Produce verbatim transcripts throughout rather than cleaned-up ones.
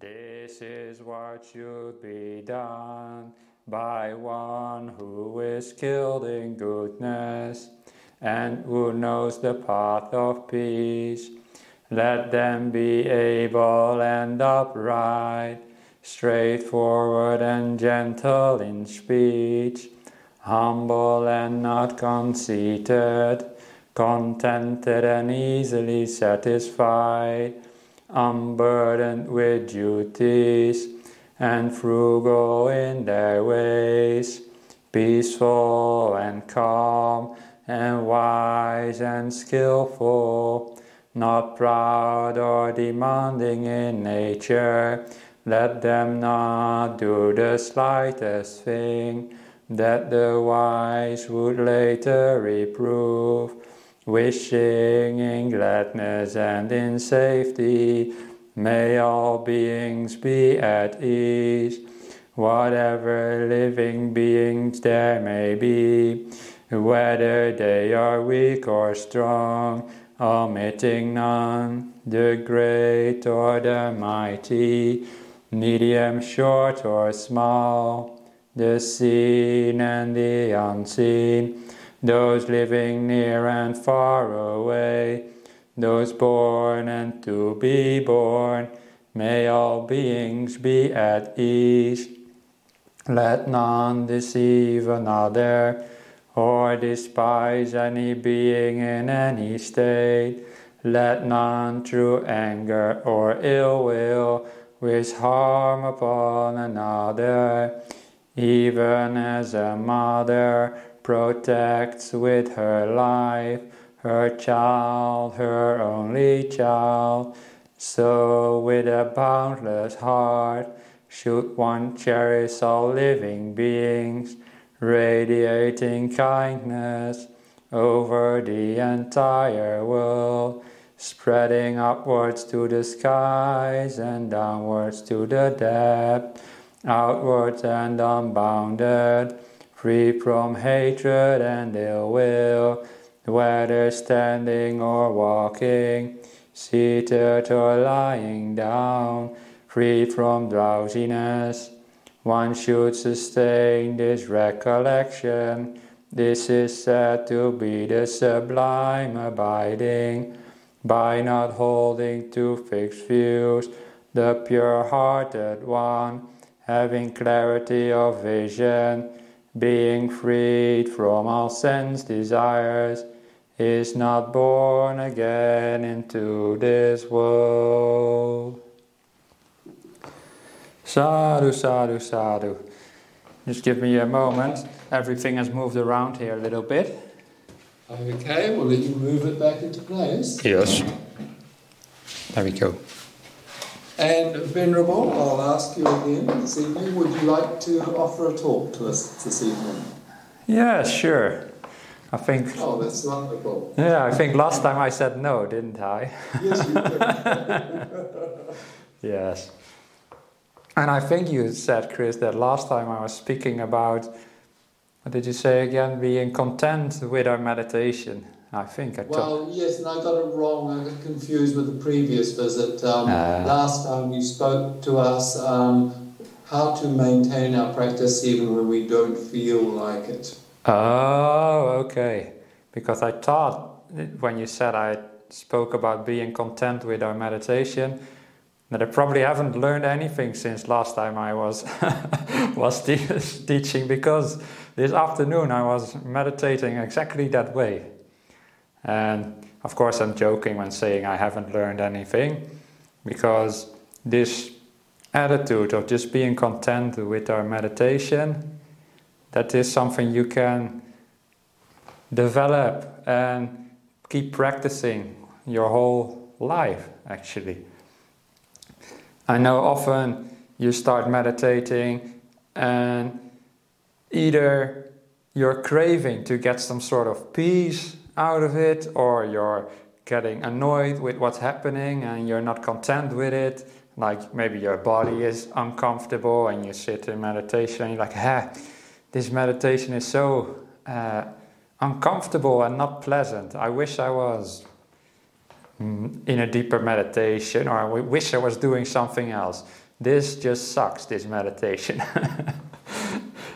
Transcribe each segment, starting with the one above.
This is what should be done by one who is skilled in goodness and who knows the path of peace. Let them be able and upright, straightforward and gentle in speech, humble and not conceited, contented and easily satisfied, unburdened with duties, and frugal in their ways, peaceful and calm, and wise and skillful, not proud or demanding in nature. Let them not do the slightest thing that the wise would later reprove, wishing in gladness and in safety, may all beings be at ease, whatever living beings there may be, whether they are weak or strong, omitting none, the great or the mighty, medium, short or small, the seen and the unseen, those living near and far away, those born and to be born, may all beings be at ease. Let none deceive another, or despise any being in any state. Let none through anger or ill will wish harm upon another, even as a mother protects with her life her child, her only child. So with a boundless heart should one cherish all living beings, radiating kindness over the entire world, spreading upwards to the skies and downwards to the depth, outwards and unbounded, free from hatred and ill will, whether standing or walking, seated or lying down, free from drowsiness. One should sustain this recollection. This is said to be the sublime abiding. By not holding to fixed views, the pure-hearted one, having clarity of vision, being freed from all sense desires, is not born again into this world. Sadhu, sadhu, sadhu. Just give me a moment. Everything has moved around here a little bit. Okay, well, did you move it back into place? Yes. There we go. And Venerable, I'll ask you again this evening, would you like to offer a talk to us this evening? Yeah, sure. I think... Oh, that's wonderful. Yeah, I think last time I said no, didn't I? Yes, you did. Yes. And I think you said, Chris, that last time I was speaking about, what did you say again, being content with our meditation. I think I Well, t- yes, and I got it wrong. I got confused with the previous visit. Um, uh, last time you spoke to us um, how to maintain our practice even when we don't feel like it. Oh, okay. Because I thought when you said I spoke about being content with our meditation that I probably haven't learned anything since last time I was was te- teaching, because this afternoon I was meditating exactly that way. And of course I'm joking when saying I haven't learned anything, because this attitude of just being content with our meditation, that is something you can develop and keep practicing your whole life, actually. I know often you start meditating and either you're craving to get some sort of peace out of it, or you're getting annoyed with what's happening and you're not content with it. Like maybe your body is uncomfortable and you sit in meditation and you're like, ah, this meditation is so uh, uncomfortable and not pleasant. I wish I was in a deeper meditation, or I wish I was doing something else. this just sucks, this meditation.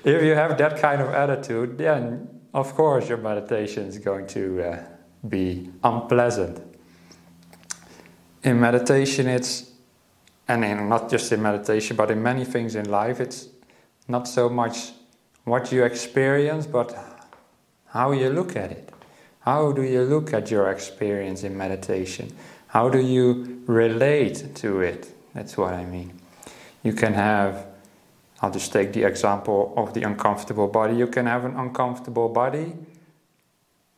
If you have that kind of attitude, then of course your meditation is going to uh, be unpleasant. In meditation it's, and in, not just in meditation, but in many things in life, it's not so much what you experience, but how you look at it. How do you look at your experience in meditation? How do you relate to it? That's what I mean. You can have, I'll just take the example of the uncomfortable body. You can have an uncomfortable body,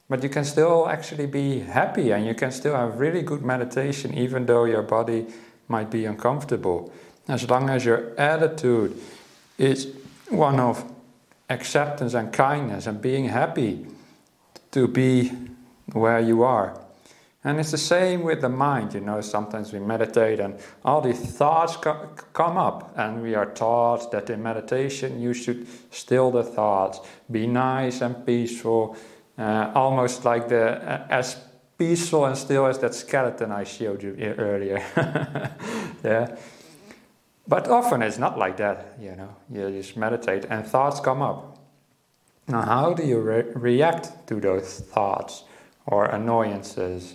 but you can still actually be happy and you can still have really good meditation even though your body might be uncomfortable. As long as your attitude is one of acceptance and kindness and being happy to be where you are. And it's the same with the mind, you know, sometimes we meditate and all these thoughts co- come up and we are taught that in meditation you should still the thoughts, be nice and peaceful, uh, almost like the uh, as peaceful and still as that skeleton I showed you earlier. Yeah. But often it's not like that, you know, you just meditate and thoughts come up. Now how do you re- react to those thoughts or annoyances?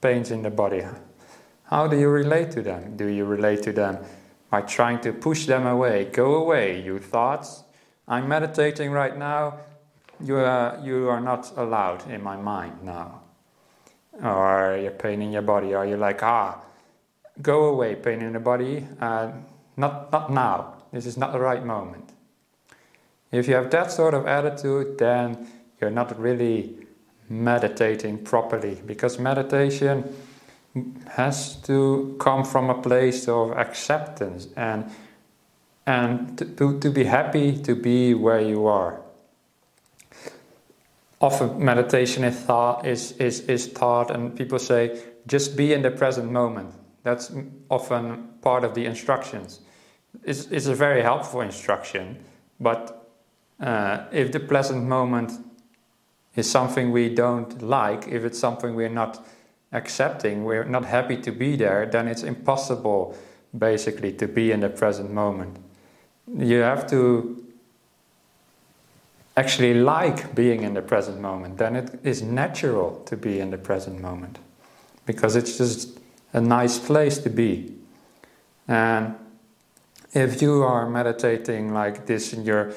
Pains in the body. How do you relate to them? Do you relate to them by trying to push them away? Go away, you thoughts. I'm meditating right now. You are, you are not allowed in my mind now. Or your pain in your body. Or you're like, ah, go away, pain in the body. Uh, not, not now. This is not the right moment. If you have that sort of attitude, then you're not really meditating properly, because meditation has to come from a place of acceptance and and to, to, to be happy to be where you are. Often meditation is thought is, is, is taught and people say just be in the present moment. That's often part of the instructions. It's, it's a very helpful instruction, but uh, if the present moment is something we don't like, if it's something we're not accepting, we're not happy to be there, then it's impossible basically to be in the present moment. You have to actually like being in the present moment, then it is natural to be in the present moment because it's just a nice place to be. And if you are meditating like this in your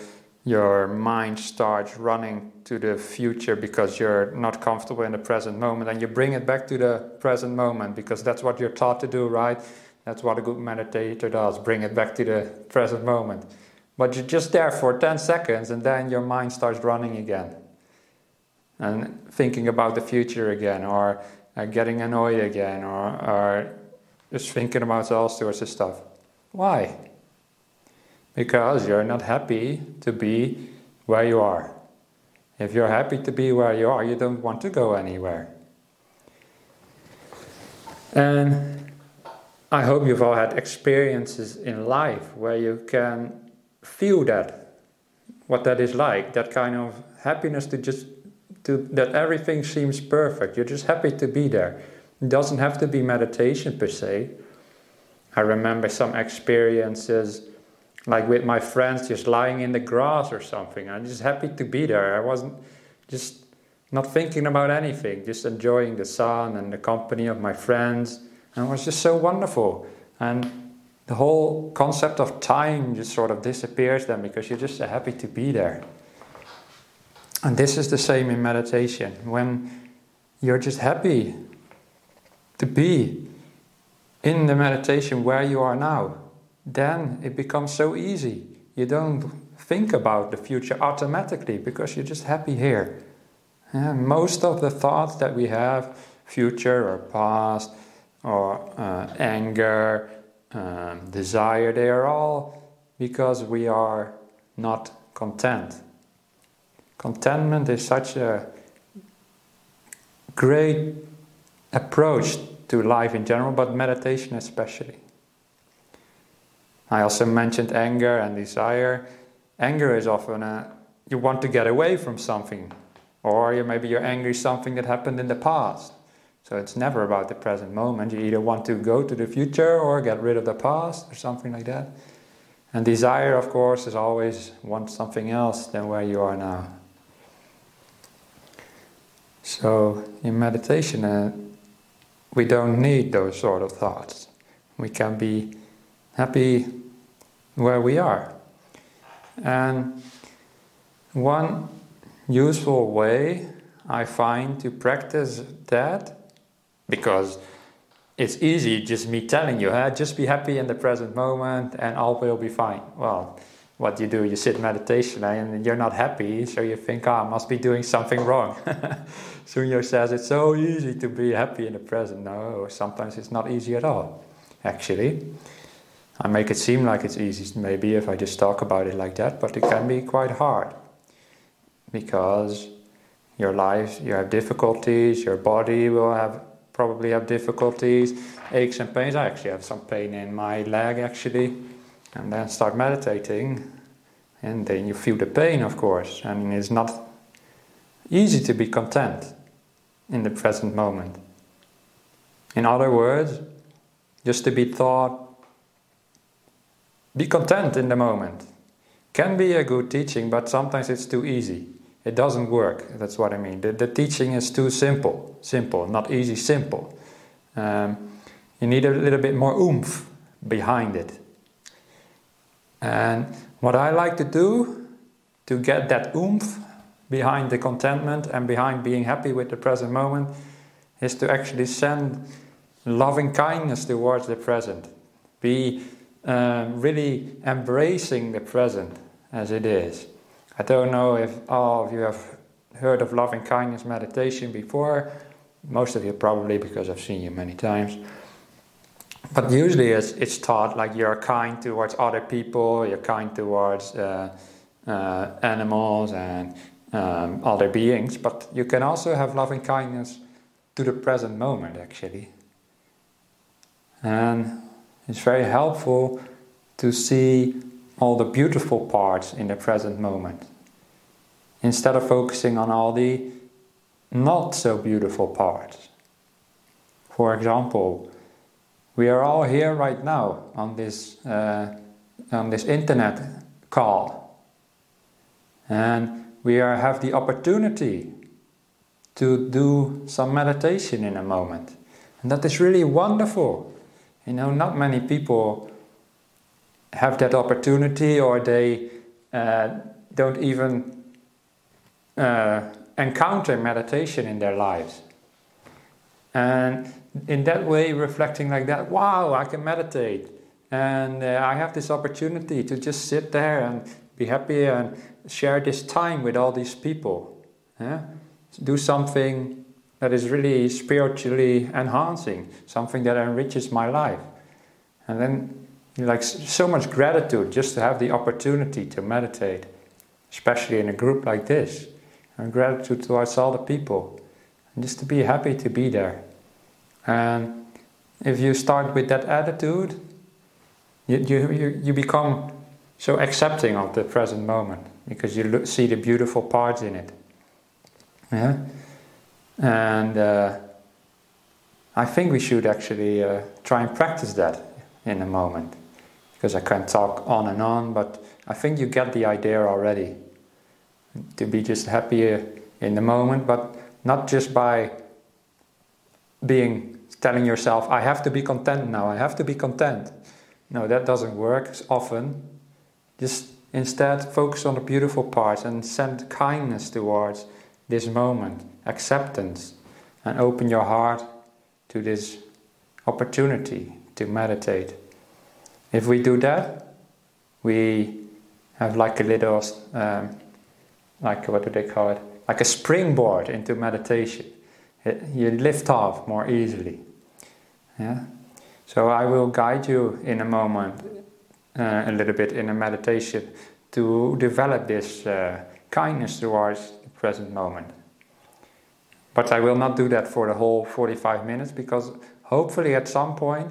Your mind starts running to the future because you're not comfortable in the present moment, and you bring it back to the present moment because that's what you're taught to do, right? That's what a good meditator does, bring it back to the present moment. But you're just there for ten seconds and then your mind starts running again and thinking about the future again, or uh, getting annoyed again, or, or just thinking about all sorts of stuff. Why? Because you're not happy to be where you are. If you're happy to be where you are, you don't want to go anywhere. And I hope you've all had experiences in life where you can feel that, what that is like, that kind of happiness to just, to that everything seems perfect. You're just happy to be there. It doesn't have to be meditation per se. I remember some experiences like with my friends just lying in the grass or something. I'm just happy to be there. I wasn't just not thinking about anything, just enjoying the sun and the company of my friends. And it was just so wonderful. And the whole concept of time just sort of disappears then because you're just happy to be there. And this is the same in meditation. When you're just happy to be in the meditation where you are now, then it becomes so easy. You don't think about the future automatically because you're just happy here. And most of the thoughts that we have, future or past or uh, anger, um, desire, they are all because we are not content. Contentment is such a great approach to life in general, but meditation especially. I also mentioned anger and desire. Anger is often a, you want to get away from something, or you, maybe you're angry something that happened in the past. So it's never about the present moment. You either want to go to the future or get rid of the past or something like that. And desire, of course, is always want something else than where you are now. So in meditation, uh, we don't need those sort of thoughts. We can be happy where we are. And one useful way I find to practice that, because it's easy, just me telling you, huh? Just be happy in the present moment and all will be fine. Well, what do you do? You sit in meditation and you're not happy, so you think, ah, oh, I must be doing something wrong. Sunyo says it's so easy to be happy in the present. No, sometimes it's not easy at all, actually. I make it seem like it's easy, maybe, if I just talk about it like that, but it can be quite hard. Because your life, you have difficulties, your body will have probably have difficulties, aches and pains. I actually have some pain in my leg, actually. And then start meditating, and then you feel the pain, of course. And it's not easy to be content in the present moment. In other words, just to be thought, be content in the moment. Can be a good teaching, but sometimes it's too easy. It doesn't work, that's what I mean. The, the teaching is too simple. Simple, not easy, simple. Um, you need a little bit more oomph behind it. And what I like to do to get that oomph behind the contentment and behind being happy with the present moment is to actually send loving kindness towards the present. Be uh, really embracing the present as it is. I don't know if all of you have heard of loving kindness meditation before. Most of you probably, because I've seen you many times. But usually it's, it's taught like you're kind towards other people, you're kind towards uh, uh, animals and um, other beings. But you can also have loving kindness to the present moment, actually. And it's very helpful to see all the beautiful parts in the present moment, instead of focusing on all the not so beautiful parts. For example, we are all here right now on this uh, on this internet call, and we are, have the opportunity to do some meditation in a moment, and that is really wonderful. You know, not many people have that opportunity, or they uh, don't even uh, encounter meditation in their lives. And in that way, reflecting like that, wow, I can meditate. And uh, I have this opportunity to just sit there and be happy and share this time with all these people. Yeah? Do something that is really spiritually enhancing, something that enriches my life. And then like so much gratitude just to have the opportunity to meditate, especially in a group like this, and gratitude towards all the people, and just to be happy to be there. And if you start with that attitude, you, you, you, you become so accepting of the present moment, because you look, see the beautiful parts in it. Yeah? And uh, I think we should actually uh, try and practice that in a moment. Because I can talk on and on, but I think you get the idea already. To be just happier in the moment, but not just by being telling yourself, I have to be content now, I have to be content. No, that doesn't work often. Just instead focus on the beautiful parts and send kindness towards this moment, acceptance, and open your heart to this opportunity to meditate. If we do that, we have like a little, um, like what do they call it? Like a springboard into meditation. It, you lift off more easily. Yeah. So I will guide you in a moment, uh, a little bit in a meditation, to develop this uh, kindness towards the present moment. But I will not do that for the whole forty-five minutes, because hopefully at some point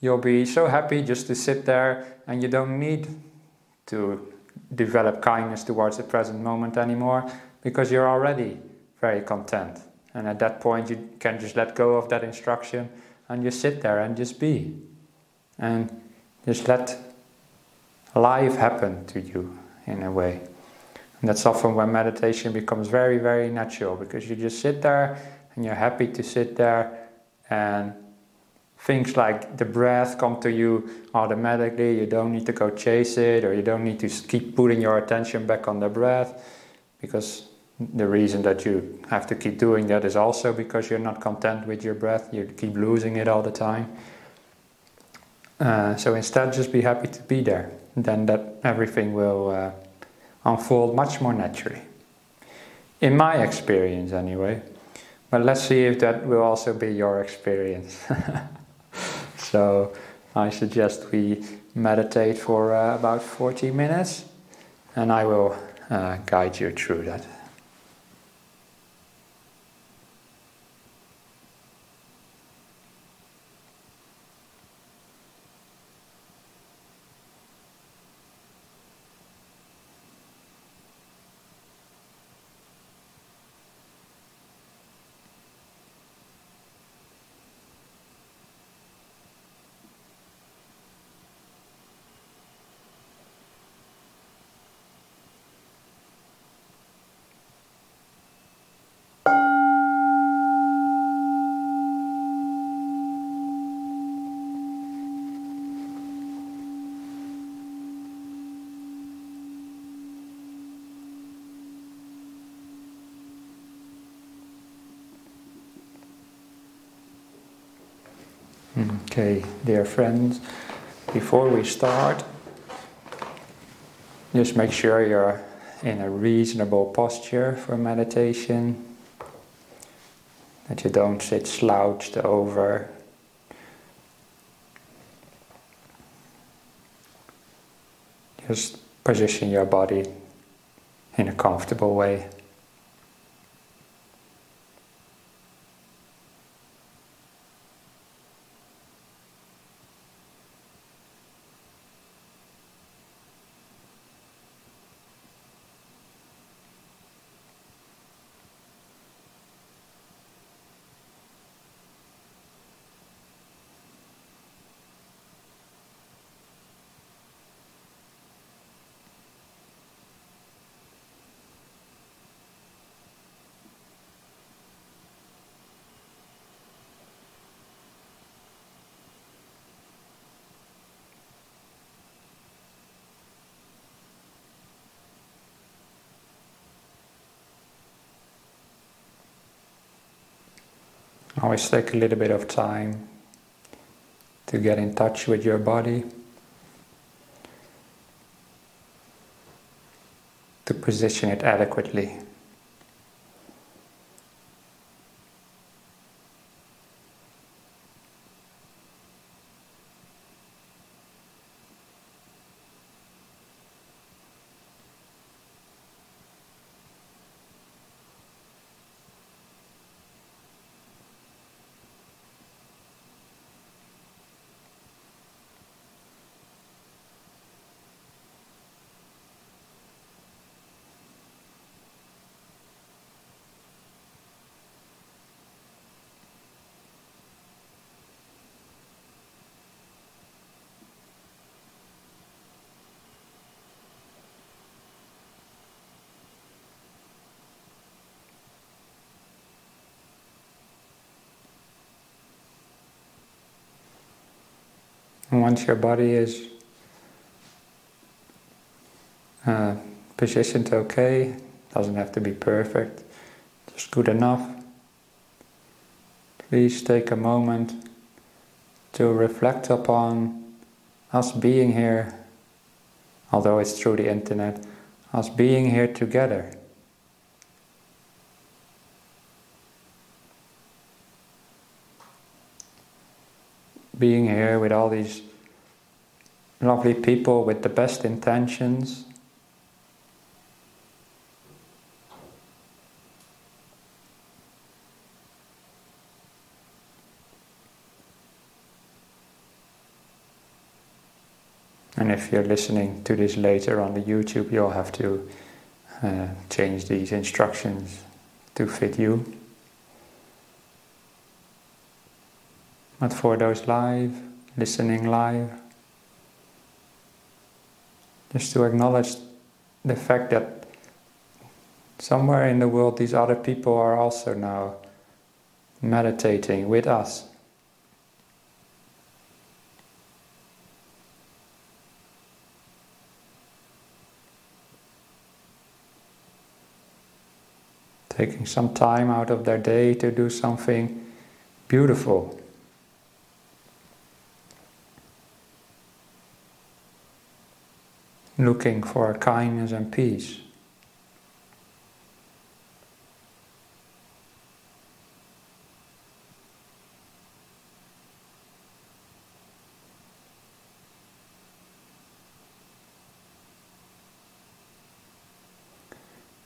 you'll be so happy just to sit there, and you don't need to develop kindness towards the present moment anymore, because you're already very content. And at that point you can just let go of that instruction and just sit there and just be. And just let life happen to you in a way. And that's often when meditation becomes very, very natural, because you just sit there and you're happy to sit there, and things like the breath come to you automatically. You don't need to go chase it, or you don't need to keep putting your attention back on the breath, because the reason that you have to keep doing that is also because you're not content with your breath. You keep losing it all the time. Uh, so instead, just be happy to be there. Then that everything will uh, unfold much more naturally, in my experience anyway. But let's see if that will also be your experience. So I suggest we meditate for uh, about forty minutes, and I will uh, guide you through that. Okay, dear friends, before we start, just make sure you're in a reasonable posture for meditation, that you don't sit slouched over. Just position your body in a comfortable way. Always take a little bit of time to get in touch with your body, to position it adequately. And once your body is uh, positioned okay, doesn't have to be perfect, just good enough, please take a moment to reflect upon us being here, although it's through the internet, us being here together. Being here with all these lovely people with the best intentions, and if you're listening to this later on the YouTube, you'll have to uh, change these instructions to fit you. but for those live, listening live, just to acknowledge the fact that somewhere in the world these other people are also now meditating with us. Taking some time out of their day to do something beautiful. Looking for kindness and peace.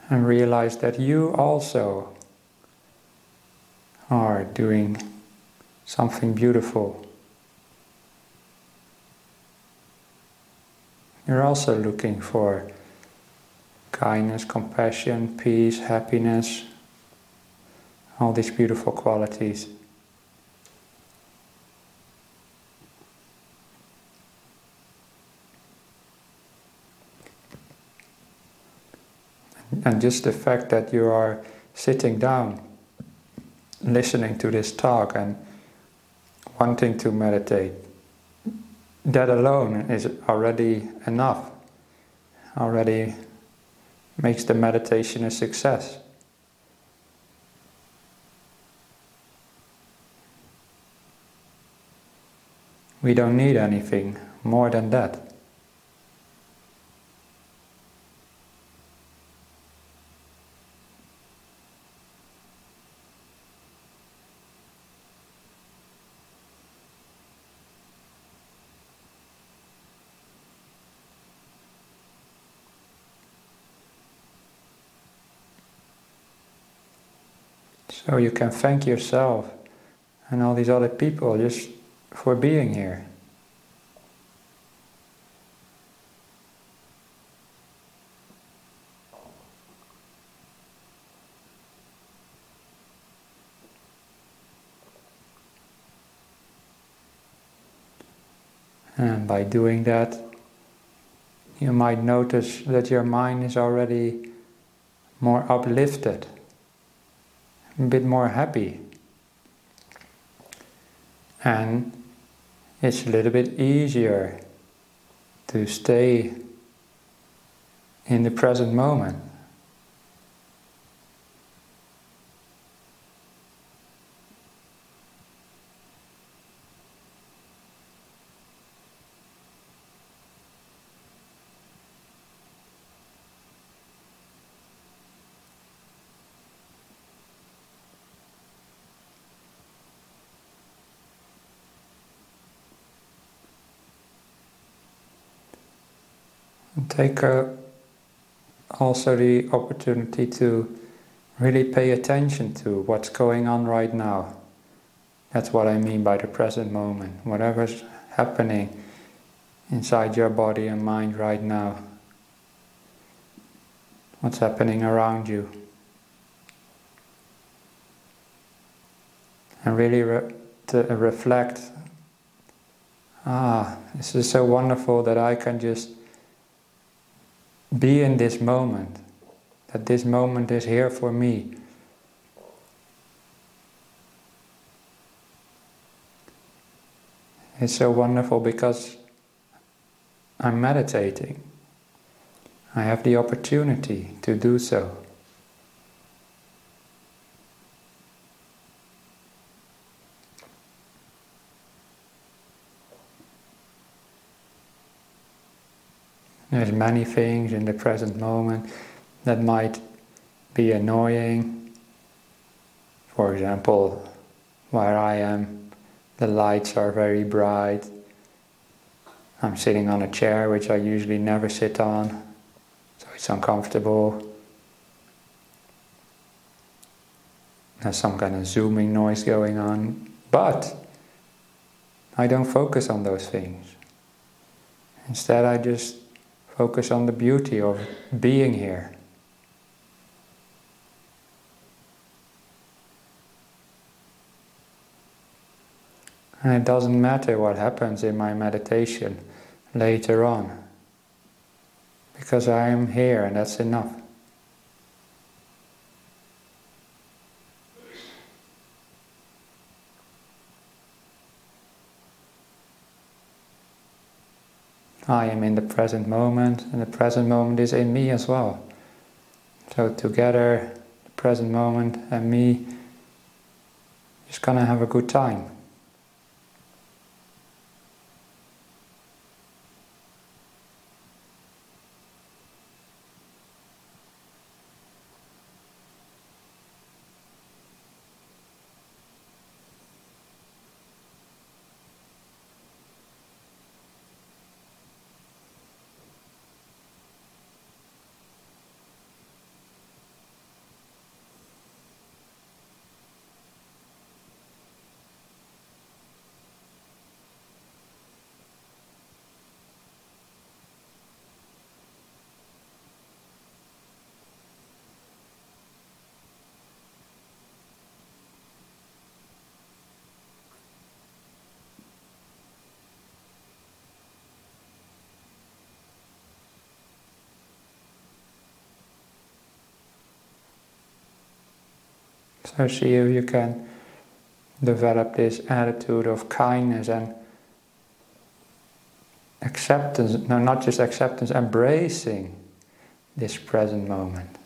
And realize that you also are doing something beautiful. You're also looking for kindness, compassion, peace, happiness, all these beautiful qualities. And just the fact that you are sitting down, listening to this talk and wanting to meditate, that alone is already enough, already makes the meditation a success. We don't need anything more than that. So you can thank yourself and all these other people just for being here. And by doing that, you might notice that your mind is already more uplifted. A bit more happy, and it's a little bit easier to stay in the present moment. Take uh, also the opportunity to really pay attention to what's going on right now. That's what I mean by the present moment. Whatever's happening inside your body and mind right now. What's happening around you. And really re- to reflect, ah, this is so wonderful that I can just be in this moment, that this moment is here for me. It's so wonderful because I'm meditating. I have the opportunity to do so. There's many things in the present moment that might be annoying. For example, where I am, the lights are very bright. I'm sitting on a chair which I usually never sit on, so it's uncomfortable. There's some kind of zooming noise going on, but I don't focus on those things. Instead, I just focus on the beauty of being here. And it doesn't matter what happens in my meditation later on, because I am here and that's enough. I am in the present moment, and the present moment is in me as well. So together, the present moment and me is gonna have a good time. So see if you can develop this attitude of kindness and acceptance, no, not just acceptance, embracing this present moment.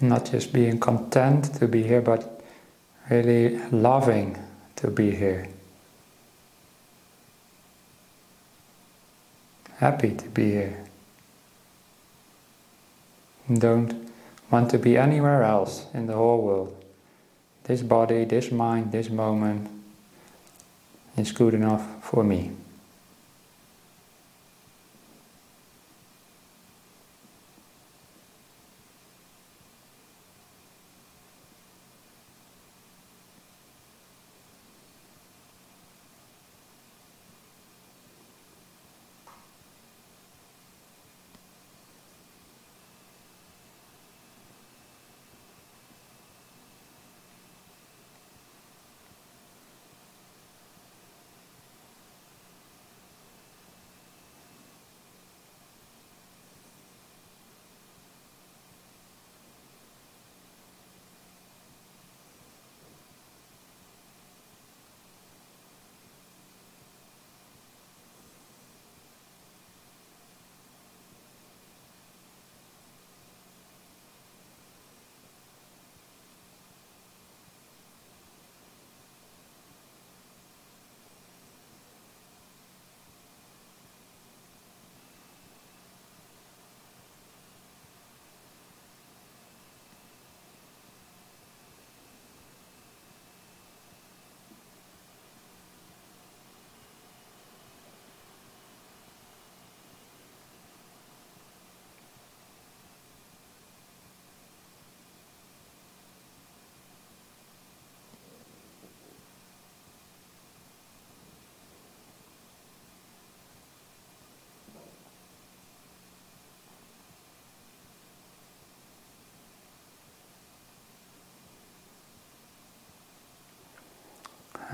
Not just being content to be here, but really loving to be here. Happy to be here. Don't want to be anywhere else in the whole world. This body, this mind, this moment is good enough for me.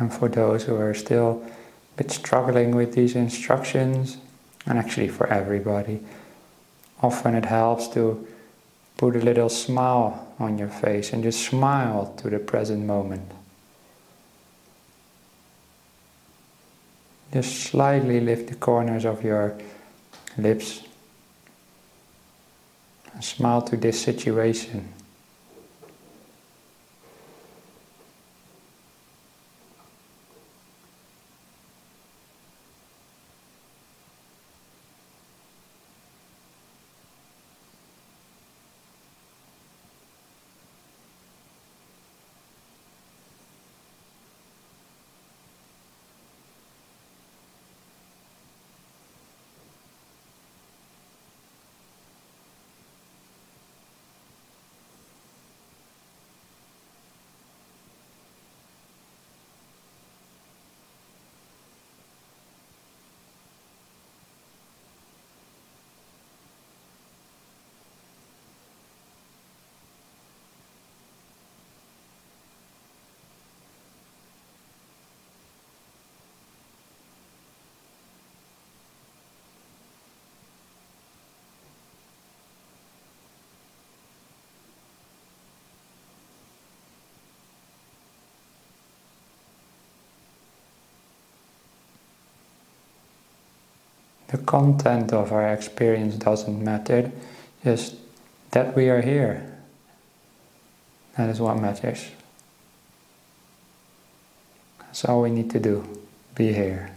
And for those who are still a bit struggling with these instructions, and actually for everybody, often it helps to put a little smile on your face and just smile to the present moment. Just slightly lift the corners of your lips and smile to this situation. The content of our experience doesn't matter, just that we are here. That is what matters. That's all we need to do, be here.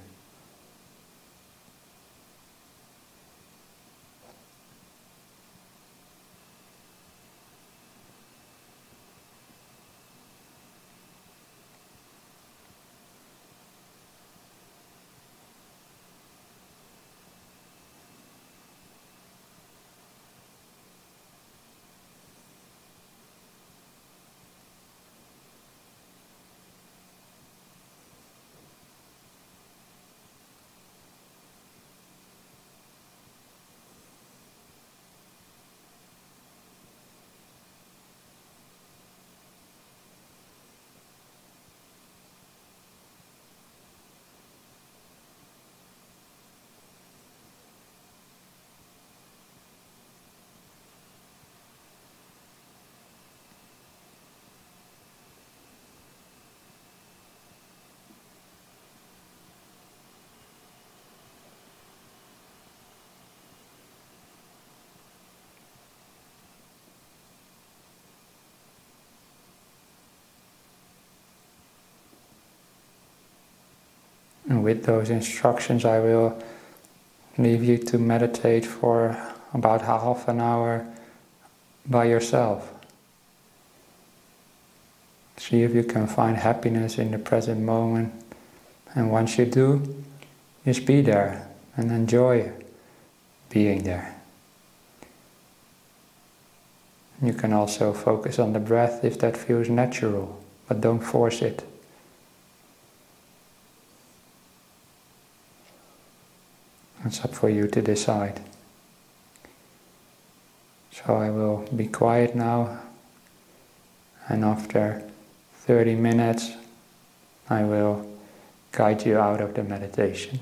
And with those instructions, I will leave you to meditate for about half an hour by yourself. See if you can find happiness in the present moment. And once you do, just be there and enjoy being there. You can also focus on the breath if that feels natural, but don't force it. It's up for you to decide. So I will be quiet now, and after thirty minutes I will guide you out of the meditation.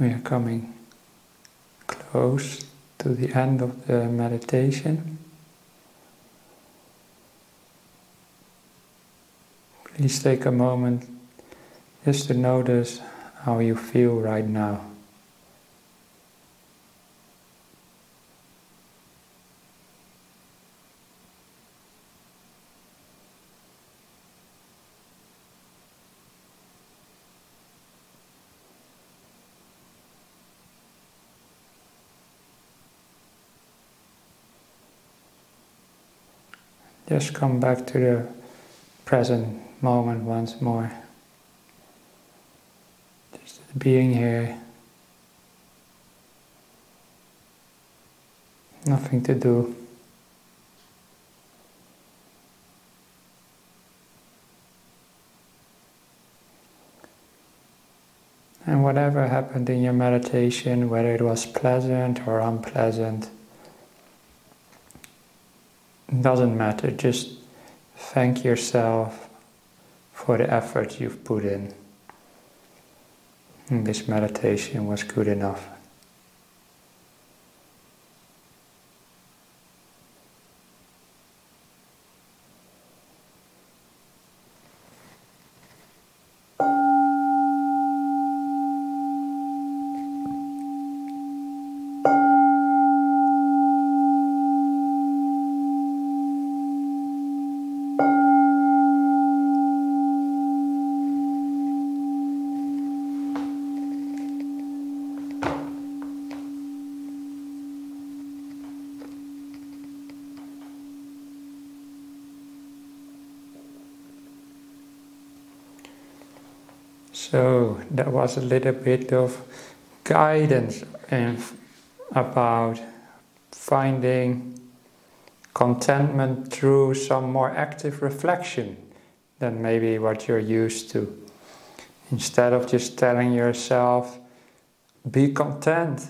We are coming close to the end of the meditation. Please take a moment just to notice how you feel right now. Just come back to the present moment once more. Just being here. Nothing to do. And whatever happened in your meditation, whether it was pleasant or unpleasant, doesn't matter, just thank yourself for the effort you've put in. And this meditation was good enough. So that was a little bit of guidance about finding contentment through some more active reflection than maybe what you're used to. Instead of just telling yourself, be content.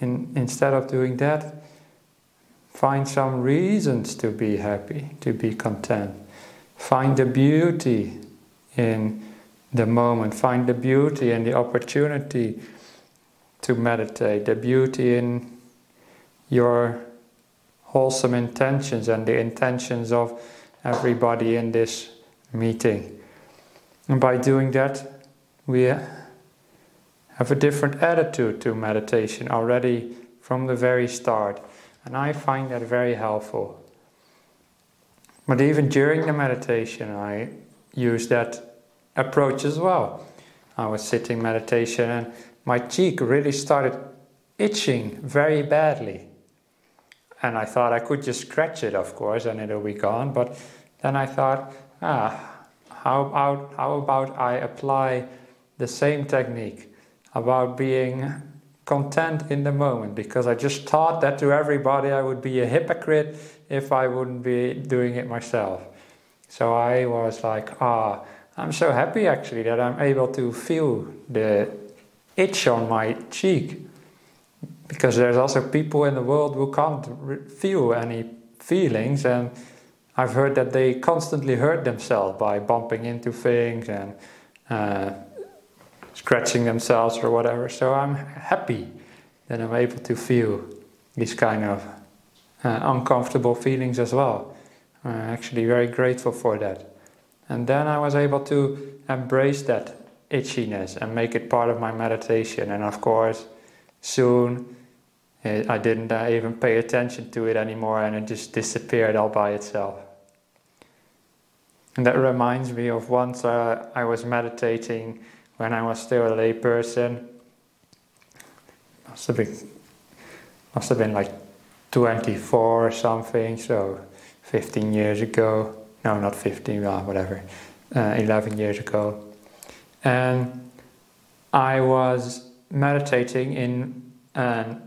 In, instead of doing that, find some reasons to be happy, to be content. Find the beauty in the moment, find the beauty and the opportunity to meditate, the beauty in your wholesome intentions and the intentions of everybody in this meeting. And by doing that, we have a different attitude to meditation already from the very start. And I find that very helpful. But even during the meditation, I use that approach as well. I was sitting in meditation and my cheek really started itching very badly. And I thought I could just scratch it, of course, and it'll be gone. But then I thought, ah, how about, how about I apply the same technique about being content in the moment? Because I just taught that to everybody. I would be a hypocrite if I wouldn't be doing it myself. So I was like, ah, I'm so happy actually that I'm able to feel the itch on my cheek, because there's also people in the world who can't feel any feelings, and I've heard that they constantly hurt themselves by bumping into things and uh, scratching themselves or whatever. So I'm happy that I'm able to feel these kind of uh, uncomfortable feelings as well. I'm actually very grateful for that. And then I was able to embrace that itchiness and make it part of my meditation. And of course, soon I didn't even pay attention to it anymore, and it just disappeared all by itself. And that reminds me of once uh, I was meditating when I was still a lay person. Must have been, must have been like twenty-four or something, so fifteen years ago. No, not fifteen, well, whatever, uh, eleven years ago. And I was meditating in an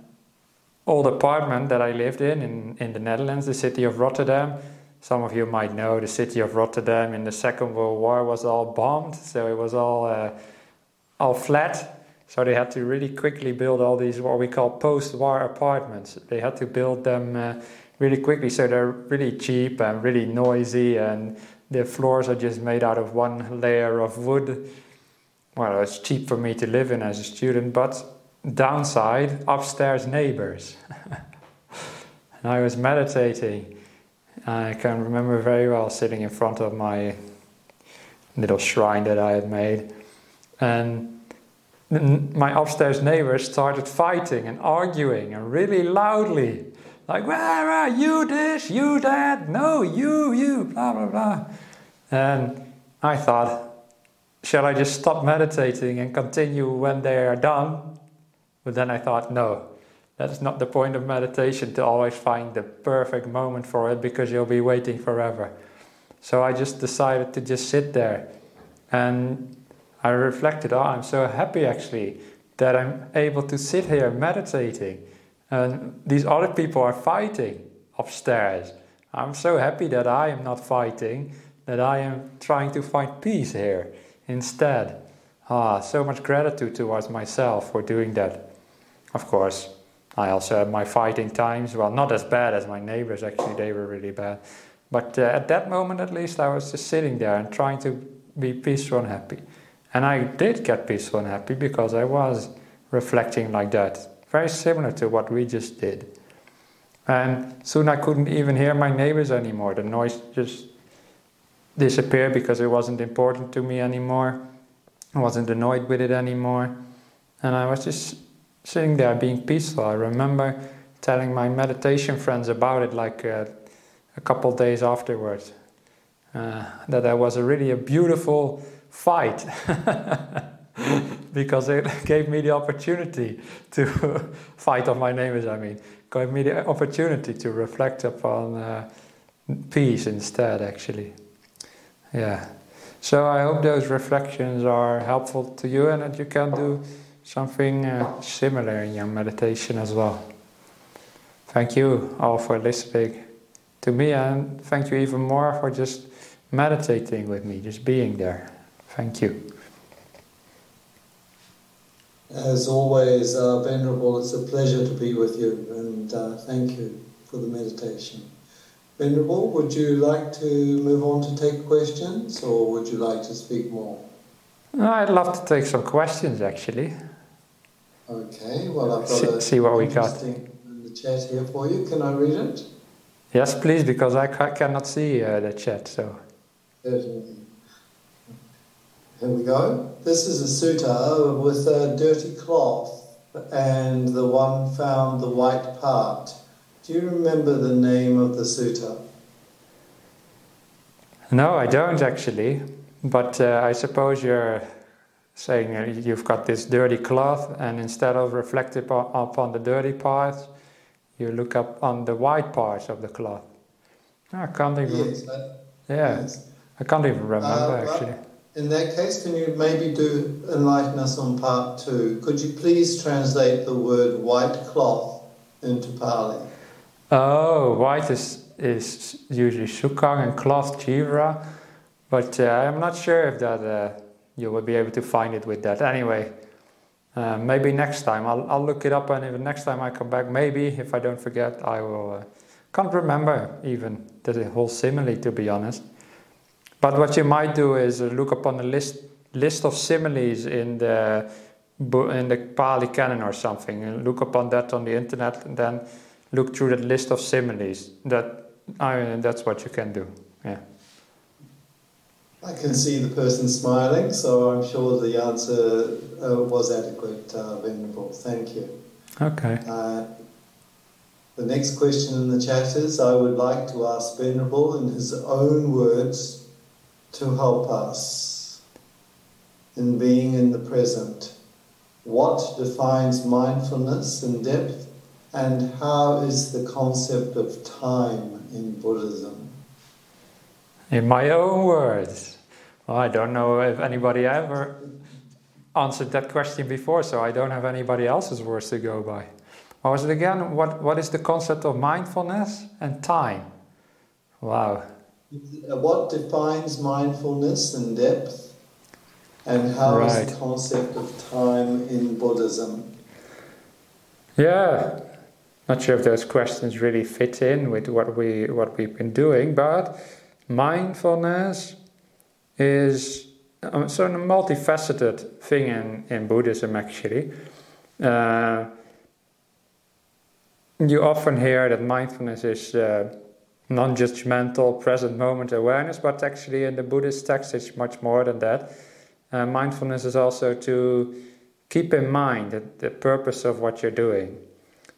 old apartment that I lived in, in, in the Netherlands, the city of Rotterdam. Some of you might know the city of Rotterdam in the Second World War was all bombed, so it was all, uh, all flat. So they had to really quickly build all these, what we call post-war apartments. They had to build them uh, really quickly, so they're really cheap and really noisy, and the floors are just made out of one layer of wood. well, it's cheap for me to live in as a student, but downside, upstairs neighbors. And I was meditating. I can remember very well sitting in front of my little shrine that I had made, and my upstairs neighbors started fighting and arguing and really loudly, like, where are you this, you that, no, you, you, blah, blah, blah. And I thought, shall I just stop meditating and continue when they are done? But then I thought, no, that's not the point of meditation, to always find the perfect moment for it, because you'll be waiting forever. So I just decided to just sit there, and I reflected, oh, I'm so happy actually that I'm able to sit here meditating, and these other people are fighting upstairs. I'm so happy that I am not fighting, that I am trying to find peace here instead. Ah, so much gratitude towards myself for doing that. Of course, I also had my fighting times, well, not as bad as my neighbors actually, they were really bad. But uh, at that moment at least, I was just sitting there and trying to be peaceful and happy. And I did get peaceful and happy because I was reflecting like that. Very similar to what we just did. And soon I couldn't even hear my neighbors anymore. The noise just disappeared because it wasn't important to me anymore. I wasn't annoyed with it anymore. And I was just sitting there being peaceful. I remember telling my meditation friends about it, like Uh, a couple days afterwards, uh, that there was a really a beautiful fight, because it gave me the opportunity to fight on my neighbors, I mean, gave me the opportunity to reflect upon uh, peace instead, actually. Yeah. So I hope those reflections are helpful to you, and that you can do something uh, similar in your meditation as well. Thank you all for listening to me, and thank you even more for just meditating with me, just being there. Thank you. As always, uh, Venerable, it's a pleasure to be with you, and uh, thank you for the meditation. Venerable, would you like to move on to take questions, or would you like to speak more? I'd love to take some questions, actually. Okay, well, I've got see, a see what we got in the chat here for you. Can I read it? Yes, please, because I ca- cannot see uh, the chat, so. Certainly. Here we go. This is a sutta with a dirty cloth and the one found the white part. Do you remember the name of the sutta? No, I don't actually, but uh, I suppose you're saying you've got this dirty cloth, and instead of reflecting upon the dirty parts, you look up on the white parts of the cloth. I can't even. Yes, I, yeah, yes. I can't even remember uh, actually. In that case, can you maybe do enlighten us on part two? Could you please translate the word white cloth into Pali? Oh, white is is usually sukang and cloth jivra, but uh, I'm not sure if that uh, you will be able to find it with that. Anyway. Uh, maybe next time, I'll, I'll look it up, and if next time I come back, maybe, if I don't forget, I will. Uh, can't remember even the whole simile, to be honest. But what you might do is look upon a list list of similes in the in the Pali Canon or something, and look upon that on the internet, and then look through that list of similes. That I, that's what you can do, yeah. I can see the person smiling, so I'm sure the answer uh, was adequate, uh, Venerable. Thank you. Okay. Uh, the next question in the chat is, I would like to ask Venerable in his own words to help us in being in the present. What defines mindfulness in depth, and how is the concept of time in Buddhism? In my own words. Well, I don't know if anybody ever answered that question before, so I don't have anybody else's words to go by. What was it again? What What is the concept of mindfulness and time? Wow. What defines mindfulness in depth, and how right. is the concept of time in Buddhism? Yeah. Not sure if those questions really fit in with what, we, what we've been doing, but mindfulness is a sort of multifaceted thing in, in Buddhism, actually. Uh, you often hear that mindfulness is uh, non-judgmental, present moment awareness, but actually in the Buddhist text it's much more than that. Uh, mindfulness is also to keep in mind the, the purpose of what you're doing.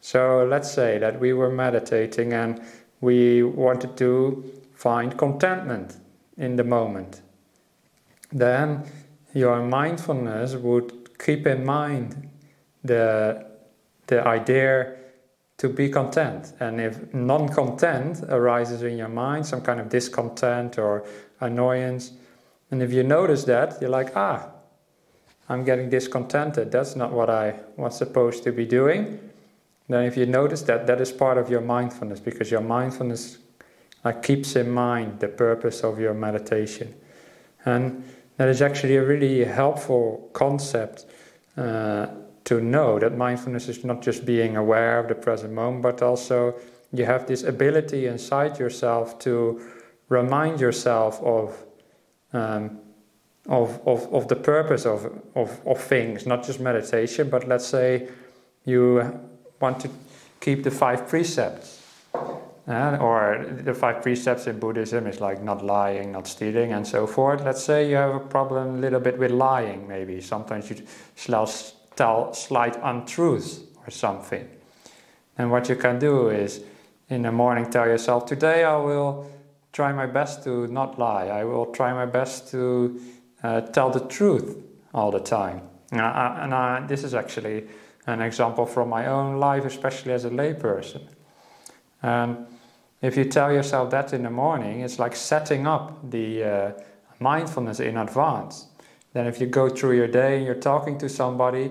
So let's say that we were meditating and we wanted to find contentment in the moment. Then your mindfulness would keep in mind the, the idea to be content. And if non-content arises in your mind, some kind of discontent or annoyance, and if you notice that, you're like, ah, I'm getting discontented, that's not what I was supposed to be doing. Then if you notice that, that is part of your mindfulness, because your mindfulness like, keeps in mind the purpose of your meditation. And that is actually a really helpful concept uh, to know, that mindfulness is not just being aware of the present moment, but also you have this ability inside yourself to remind yourself of um, of, of, of the purpose of, of, of things, not just meditation, but let's say you want to keep the five precepts. Uh, or the five precepts in Buddhism is like not lying, not stealing, and so forth. Let's say you have a problem a little bit with lying, maybe. Sometimes you tell slight untruths or something. And what you can do is, in the morning tell yourself, today I will try my best to not lie. I will try my best to uh, tell the truth all the time. And, I, and I, this is actually an example from my own life, especially as a layperson. And if you tell yourself that in the morning, it's like setting up the uh, mindfulness in advance. Then if you go through your day and you're talking to somebody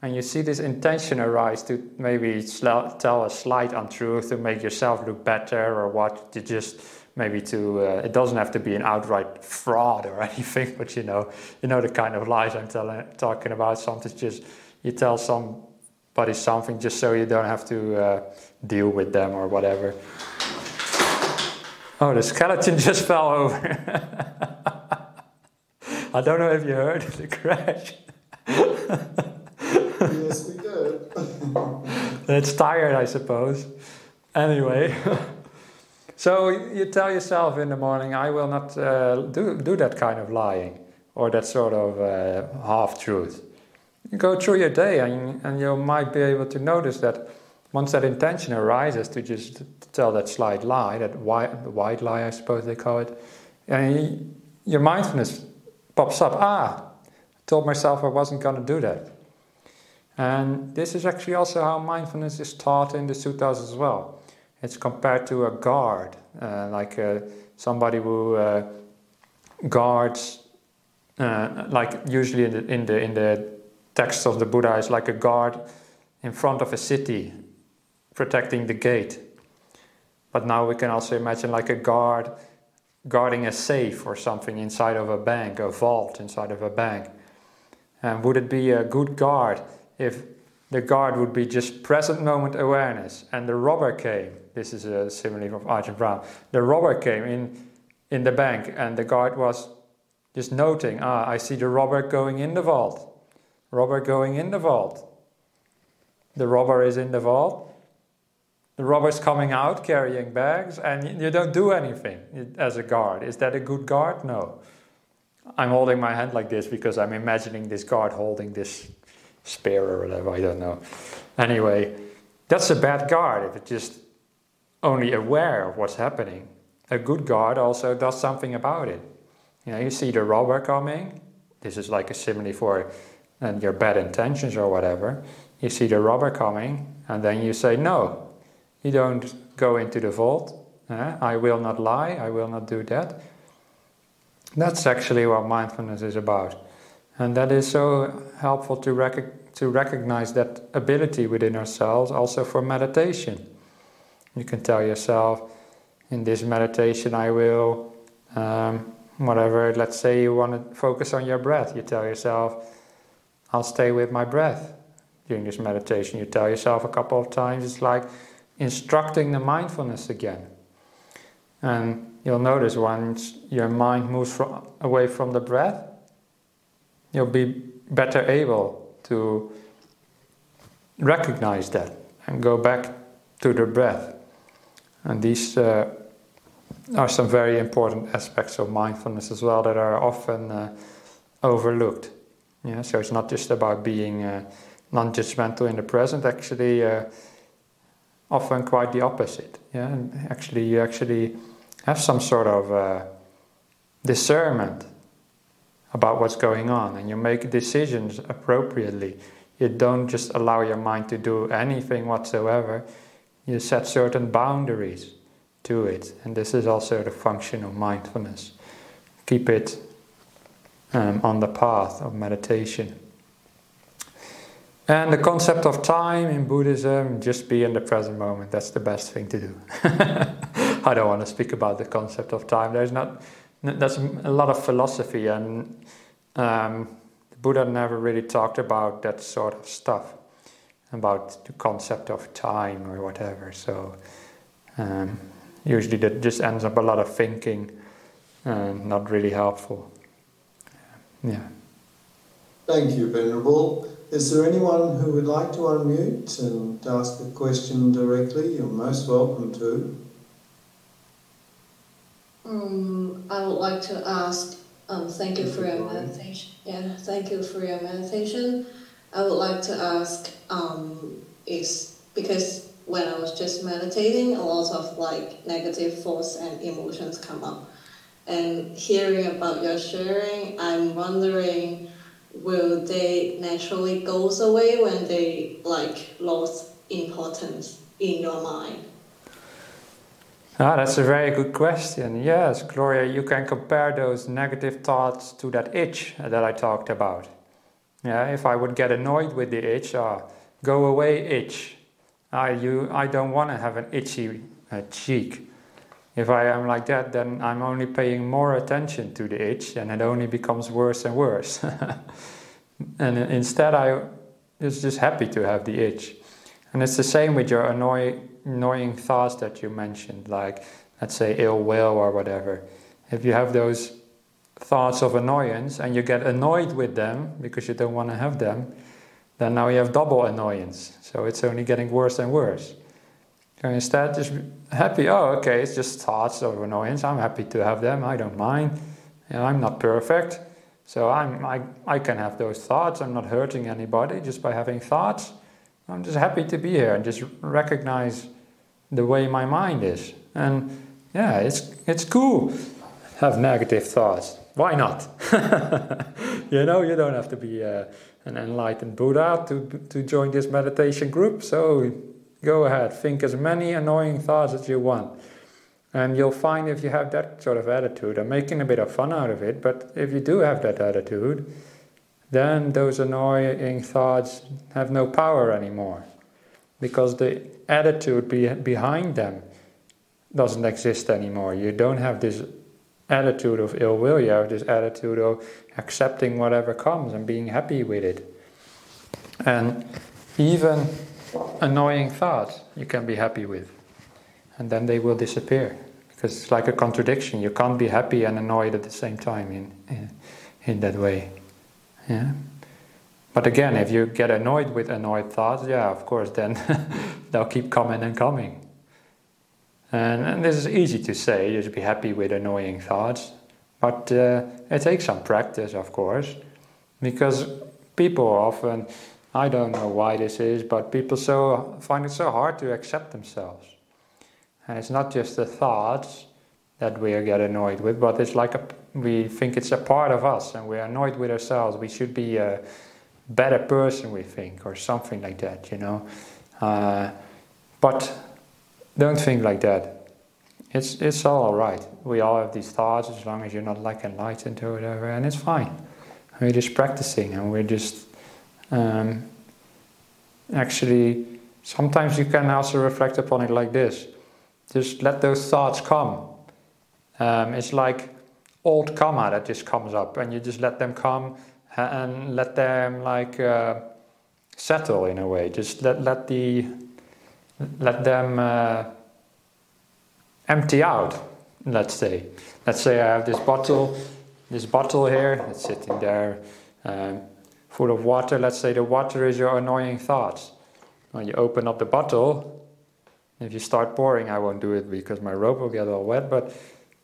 and you see this intention arise to maybe sl- tell a slight untruth to make yourself look better or what, to just maybe to, uh, it doesn't have to be an outright fraud or anything, but you know, you know the kind of lies I'm telling, talking about. Sometimes just you tell some... but it's something just so you don't have to uh, deal with them or whatever. Oh, the skeleton just fell over. I don't know if you heard the crash. Yes, we did. It's tired, I suppose. Anyway, so you tell yourself in the morning, I will not uh, do, do that kind of lying or that sort of uh, half-truth. You go through your day and, and you might be able to notice that once that intention arises to just tell that slight lie, that white, the white lie I suppose they call it, and you, your mindfulness pops up. Ah, I told myself I wasn't going to do that. And this is actually also how mindfulness is taught in the suttas as well. It's compared to a guard, uh, like uh, somebody who uh, guards, uh, like usually in the in the in the text of the Buddha is like a guard in front of a city, protecting the gate. But now we can also imagine like a guard guarding a safe or something inside of a bank, a vault inside of a bank. And would it be a good guard if the guard would be just present moment awareness and the robber came? This is a simile of Ajahn Brahm. The robber came in, in the bank and the guard was just noting, ah, I see the robber going in the vault. Robber going in the vault. The robber is in the vault. The robber's coming out carrying bags and you don't do anything as a guard. Is that a good guard? No. I'm holding my hand like this because I'm imagining this guard holding this spear or whatever, I don't know. Anyway, that's a bad guard if it's just only aware of what's happening. A good guard also does something about it. You know, you see the robber coming. This is like a simile for and your bad intentions or whatever, you see the robber coming and then you say, no, you don't go into the vault. Eh? I will not lie, I will not do that. That's actually what mindfulness is about. And that is so helpful to, rec- to recognize that ability within ourselves also for meditation. You can tell yourself, in this meditation I will, um, whatever, let's say you want to focus on your breath, you tell yourself, I'll stay with my breath during this meditation. You tell yourself a couple of times, it's like instructing the mindfulness again. And you'll notice once your mind moves from, away from the breath, you'll be better able to recognize that and go back to the breath. And these uh, are some very important aspects of mindfulness as well that are often uh, overlooked. Yeah, so it's not just about being uh, non-judgmental in the present. Actually, uh, often quite the opposite. Yeah, and actually you actually have some sort of uh, discernment about what's going on, and you make decisions appropriately. You don't just allow your mind to do anything whatsoever. You set certain boundaries to it, and this is also the function of mindfulness. Keep it um, on the path of meditation. And the concept of time in Buddhism, just be in the present moment. That's the best thing to do. I don't want to speak about the concept of time. There's not. That's a lot of philosophy, and um, the Buddha never really talked about that sort of stuff, about the concept of time or whatever. So um, usually that just ends up a lot of thinking, and not really helpful. Yeah. Thank you, Venerable. Is there anyone who would like to unmute and ask a question directly? You're most welcome to. Um, I would like to ask, um, thank you for your meditation. Yeah, thank you for your meditation. I would like to ask, um, is because when I was just meditating, a lot of like negative thoughts and emotions come up. And hearing about your sharing, I'm wondering, will they naturally goes away when they like lose importance in your mind? Ah, that's a very good question. Yes, Gloria, you can compare those negative thoughts to that itch that I talked about. Yeah, if I would get annoyed with the itch, ah, go away itch. Ah, you, I don't want to have an itchy uh, cheek. If I am like that, then I'm only paying more attention to the itch, and it only becomes worse and worse. And instead, I was just happy to have the itch. And it's the same with your annoying, annoying thoughts that you mentioned, like, let's say, ill will or whatever. If you have those thoughts of annoyance, and you get annoyed with them because you don't want to have them, then now you have double annoyance. So it's only getting worse and worse. So instead, just happy, oh, okay, it's just thoughts of annoyance. I'm happy to have them. I don't mind. You know, I'm not perfect. So I'm, I, I can have those thoughts. I'm not hurting anybody just by having thoughts. I'm just happy to be here and just recognize the way my mind is. And yeah, it's, it's cool have negative thoughts. Why not? You know, you don't have to be uh, an enlightened Buddha to, to join this meditation group. So go ahead, think as many annoying thoughts as you want. And you'll find if you have that sort of attitude, I'm making a bit of fun out of it, but if you do have that attitude, then those annoying thoughts have no power anymore. Because the attitude be, behind them doesn't exist anymore. You don't have this attitude of ill will, you have this attitude of accepting whatever comes and being happy with it. And even annoying thoughts you can be happy with, and then they will disappear, because it's like a contradiction. You can't be happy and annoyed at the same time in in, in that way. Yeah, but again, if you get annoyed with annoyed thoughts, yeah, of course, then they'll keep coming and coming. And, and this is easy to say, just be happy with annoying thoughts, but uh, it takes some practice, of course, because people often, I don't know why this is, but people so find it so hard to accept themselves. And it's not just the thoughts that we get annoyed with, but it's like a, we think it's a part of us, and we're annoyed with ourselves. We should be a better person, we think, or something like that, you know. Uh, but don't think like that. It's it's all right. We all have these thoughts, as long as you're not like enlightened or whatever, and it's fine. We're just practicing, and we're just... Um, actually, sometimes you can also reflect upon it like this. Just let those thoughts come. Um, it's like old karma that just comes up, and you just let them come and let them like uh, settle in a way. Just let let the let them uh, empty out. Let's say, let's say I have this bottle, this bottle here. It's sitting there. um, full of water. Let's say the water is your annoying thoughts. When you open up the bottle, if you start pouring, I won't do it because my robe will get all wet, but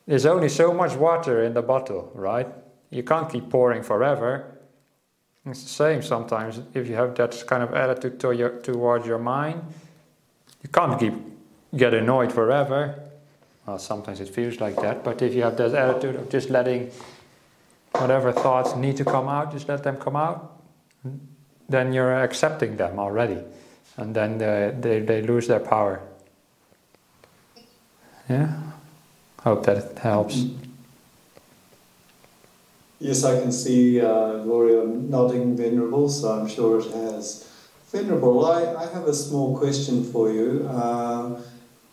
there's only so much water in the bottle, right? You can't keep pouring forever. It's the same sometimes. If you have that kind of attitude to your, towards your mind, you can't keep get annoyed forever. Well, sometimes it feels like that, but if you have that attitude of just letting whatever thoughts need to come out, just let them come out, then you're accepting them already. And then they, they, they lose their power. Yeah? Hope that it helps. Yes, I can see uh, Gloria nodding, Venerable, so I'm sure it has. Venerable, I, I have a small question for you. Uh,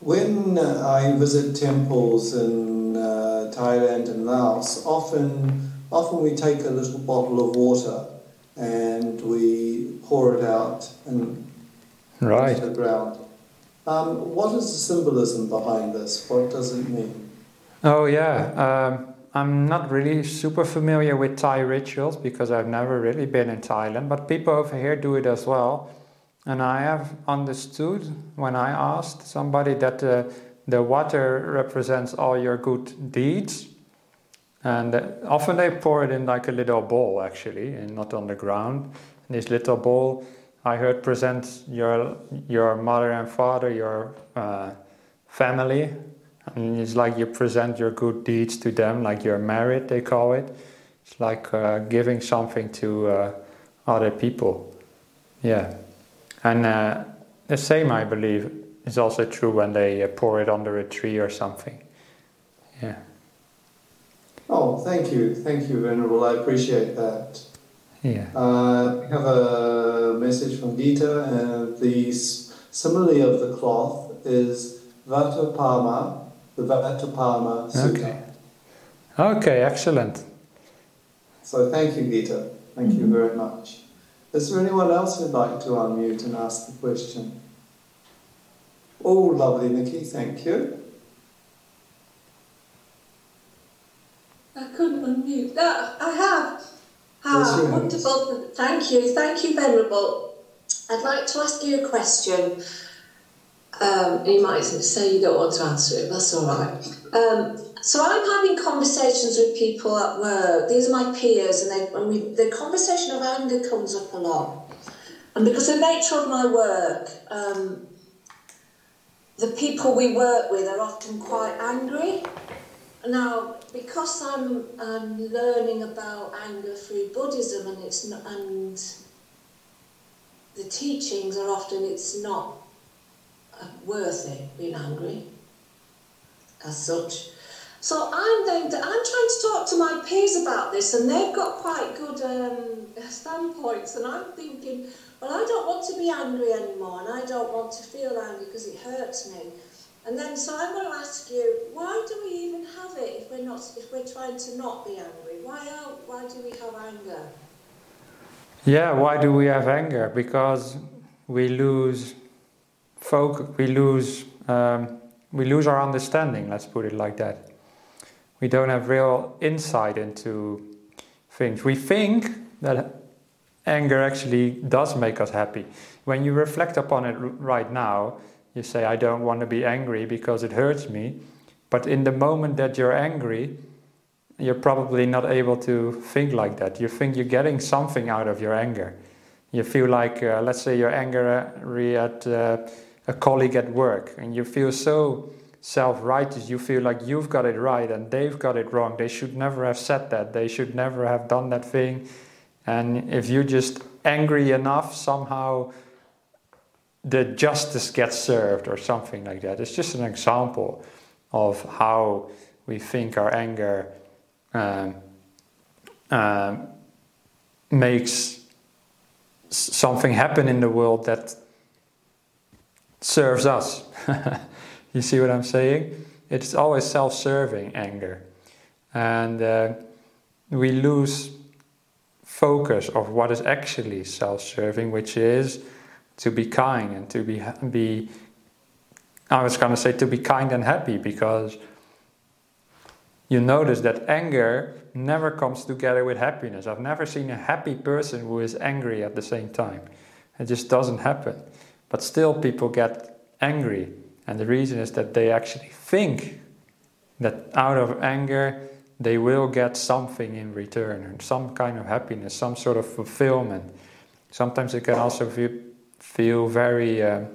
when I visit temples in uh, Thailand and Laos, often, often we take a little bottle of water and we pour it out and right. into the ground. Um, what is the symbolism behind this? What does it mean? Oh, yeah. Um, I'm not really super familiar with Thai rituals because I've never really been in Thailand, but people over here do it as well. And I have understood when I asked somebody that uh, the water represents all your good deeds. And often they pour it in like a little bowl, actually, and not on the ground. And this little bowl, I heard, presents your, your mother and father, your uh, family. And it's like you present your good deeds to them, like you're married, they call it. It's like uh, giving something to uh, other people. Yeah. And uh, the same, I believe, is also true when they uh, pour it under a tree or something. Yeah. Oh, thank you. Thank you, Venerable. I appreciate that. Yeah. Uh, we have a message from Gita. Uh, the simile of the cloth is Vata Parma. The Vata Parma Sutta. Okay. Okay, excellent. So thank you, Gita. Thank you very much. Is there anyone else who'd like to unmute and ask the question? Oh, lovely, Nikki, thank you. I couldn't unmute. No, I have. Ah, yes, wonderful. Thank you. Thank you, Venerable. I'd like to ask you a question. Um, you might say you don't want to answer it, that's all right. Um, so I'm having conversations with people at work. These are my peers, and, they, and we, the conversation of anger comes up a lot. And because of the nature of my work, um, the people we work with are often quite angry. Now, because I'm, I'm learning about anger through Buddhism, and it's not, and the teachings are often it's not worthy being angry as such. So I'm then, I'm trying to talk to my peers about this, and they've got quite good um, standpoints, and I'm thinking, well, I don't want to be angry anymore, and I don't want to feel angry because it hurts me. And then, so I'm going to ask you, why do we even have it if we're not, if we're trying to not be angry? Why are, why do we have anger? Yeah, why do we have anger? Because we lose. Folk, we lose um, we lose our understanding, let's put it like that. We don't have real insight into things. We think that anger actually does make us happy. When you reflect upon it right now, you say, I don't want to be angry because it hurts me. But in the moment that you're angry, you're probably not able to think like that. You think you're getting something out of your anger. You feel like, uh, let's say you're angry at uh, a colleague at work, and you feel so self-righteous, you feel like you've got it right and they've got it wrong, they should never have said that, they should never have done that thing. And if you're just angry enough, somehow the justice gets served or something like that. It's just an example of how we think our anger um, um, makes something happen in the world that serves us. You see what I'm saying? It's always self-serving anger, and uh, we lose focus of what is actually self-serving, which is to be kind and to be be. I was going to say to be kind and happy, because you notice that anger never comes together with happiness. I've never seen a happy person who is angry at the same time. It just doesn't happen. But still people get angry. And the reason is that they actually think that out of anger they will get something in return, some kind of happiness, some sort of fulfillment. Sometimes it can also feel very um,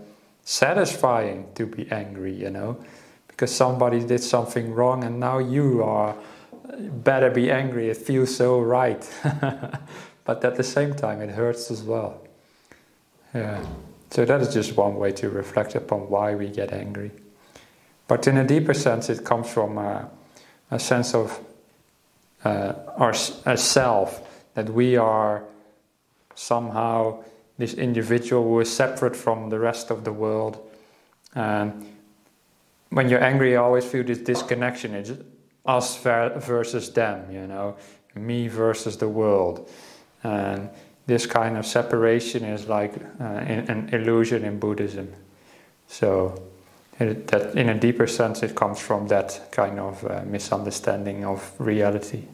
satisfying to be angry, you know, because somebody did something wrong and now you are better be angry, it feels so right. But at the same time it hurts as well. Yeah. So that is just one way to reflect upon why we get angry. But in a deeper sense it comes from uh, a sense of uh, our, our self, that we are somehow this individual who is separate from the rest of the world. Um, when you're angry, you always feel this disconnection. It's us versus them, you know, me versus the world. And this kind of separation is like uh, an illusion in Buddhism. So it, that in a deeper sense, it comes from that kind of uh, misunderstanding of reality.